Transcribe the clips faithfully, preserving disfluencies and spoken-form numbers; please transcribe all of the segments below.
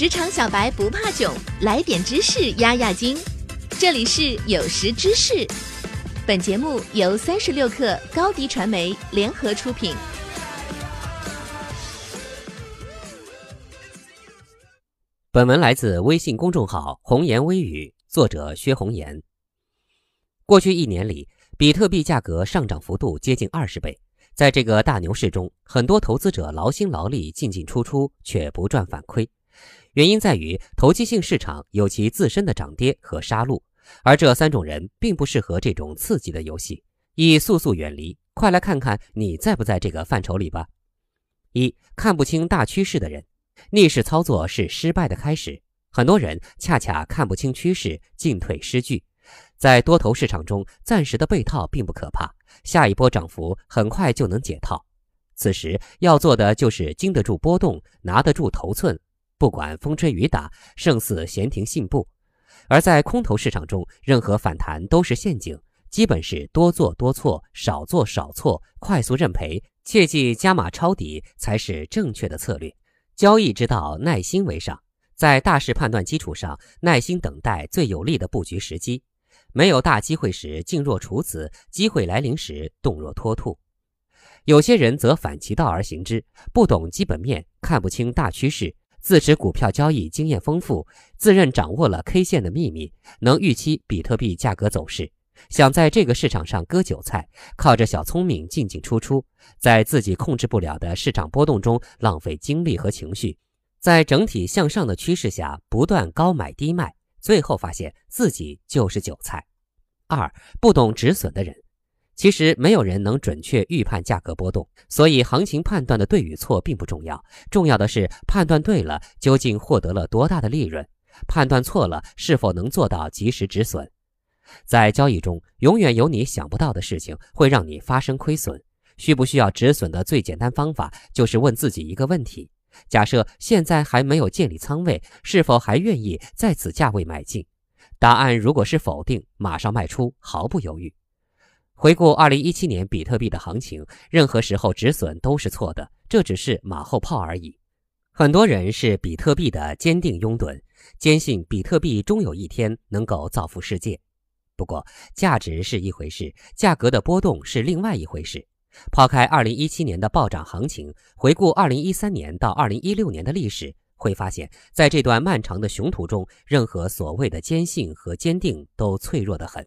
职场小白不怕囧，来点知识压压惊。这里是有识知识，本节目由三十六氪高迪传媒联合出品。本文来自微信公众号红言微语，作者薛红言。过去一年里，比特币价格上涨幅度接近二十倍，在这个大牛市中，很多投资者劳心劳力进进出出，却不赚反亏。原因在于投机性市场有其自身的涨跌和杀戮，而这三种人并不适合这种刺激的游戏，亦速速远离。快来看看你在不在这个范畴里吧。一、看不清大趋势的人。逆势操作是失败的开始，很多人恰恰看不清趋势，进退失据。在多头市场中，暂时的被套并不可怕，下一波涨幅很快就能解套。此时要做的就是经得住波动，拿得住头寸，不管风吹雨打，胜似闲庭信步。而在空头市场中，任何反弹都是陷阱，基本是多做多错，少做少错，快速认赔，切记加码抄底才是正确的策略。交易之道，耐心为上，在大势判断基础上，耐心等待最有利的布局时机。没有大机会时，静若处子；机会来临时，动若脱兔。有些人则反其道而行之，不懂基本面，看不清大趋势，自持股票交易经验丰富，自认掌握了 K 线的秘密，能预期比特币价格走势，想在这个市场上割韭菜，靠着小聪明进进出出，在自己控制不了的市场波动中浪费精力和情绪，在整体向上的趋势下不断高买低卖，最后发现自己就是韭菜。二、不懂止损的人。其实没有人能准确预判价格波动，所以行情判断的对与错并不重要，重要的是判断对了究竟获得了多大的利润，判断错了是否能做到及时止损。在交易中，永远有你想不到的事情会让你发生亏损。需不需要止损的最简单方法就是问自己一个问题：假设现在还没有建立仓位，是否还愿意在此价位买进？答案如果是否定，马上卖出，毫不犹豫。回顾二零一七年比特币的行情，任何时候止损都是错的，这只是马后炮而已。很多人是比特币的坚定拥趸，坚信比特币终有一天能够造福世界。不过价值是一回事，价格的波动是另外一回事。抛开二零一七年的暴涨行情，回顾二零一三年到二零一六年的历史，会发现在这段漫长的熊途中，任何所谓的坚信和坚定都脆弱得很。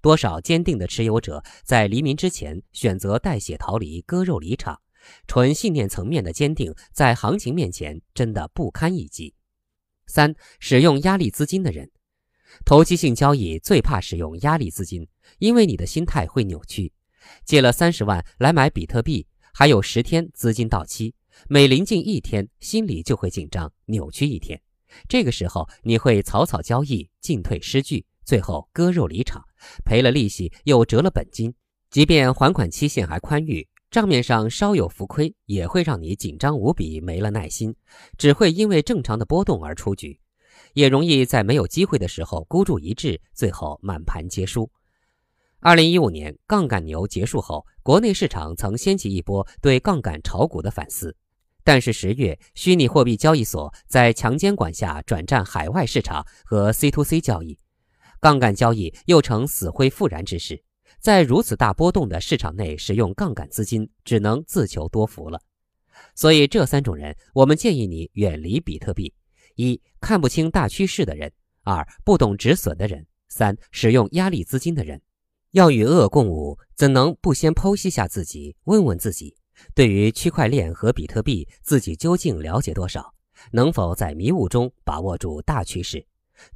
多少坚定的持有者在黎明之前选择带血逃离，割肉离场，纯信念层面的坚定在行情面前真的不堪一击。三、使用压力资金的人。投机性交易最怕使用压力资金，因为你的心态会扭曲。借了三十万来买比特币，还有十天资金到期，每临近一天心里就会紧张扭曲一天，这个时候你会草草交易，进退失据，最后割肉离场，赔了利息又折了本金。即便还款期限还宽裕，账面上稍有浮亏也会让你紧张无比，没了耐心，只会因为正常的波动而出局，也容易在没有机会的时候孤注一掷，最后满盘皆输。二零一五年杠杆牛结束后，国内市场曾掀起一波对杠杆炒股的反思，但是十月虚拟货币交易所在强监管下转战海外市场和 C to C 交易，杠杆交易又成死灰复燃之势。在如此大波动的市场内使用杠杆资金，只能自求多福了。所以这三种人，我们建议你远离比特币。一、看不清大趋势的人；二、不懂止损的人；三、使用压力资金的人。要与恶共舞，怎能不先剖析下自己，问问自己，对于区块链和比特币，自己究竟了解多少？能否在迷雾中把握住大趋势？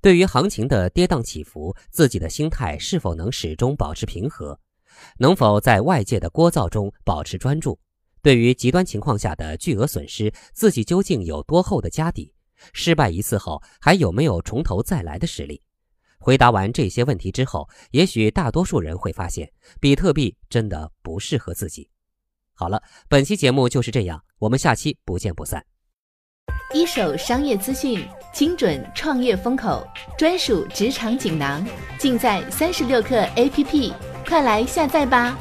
对于行情的跌宕起伏，自己的心态是否能始终保持平和？能否在外界的聒噪中保持专注？对于极端情况下的巨额损失，自己究竟有多厚的家底？失败一次后还有没有从头再来的实力？回答完这些问题之后，也许大多数人会发现比特币真的不适合自己。好了，本期节目就是这样，我们下期不见不散。一手商业资讯，精准创业风口，专属职场锦囊，尽在三十六氪 A P P， 快来下载吧。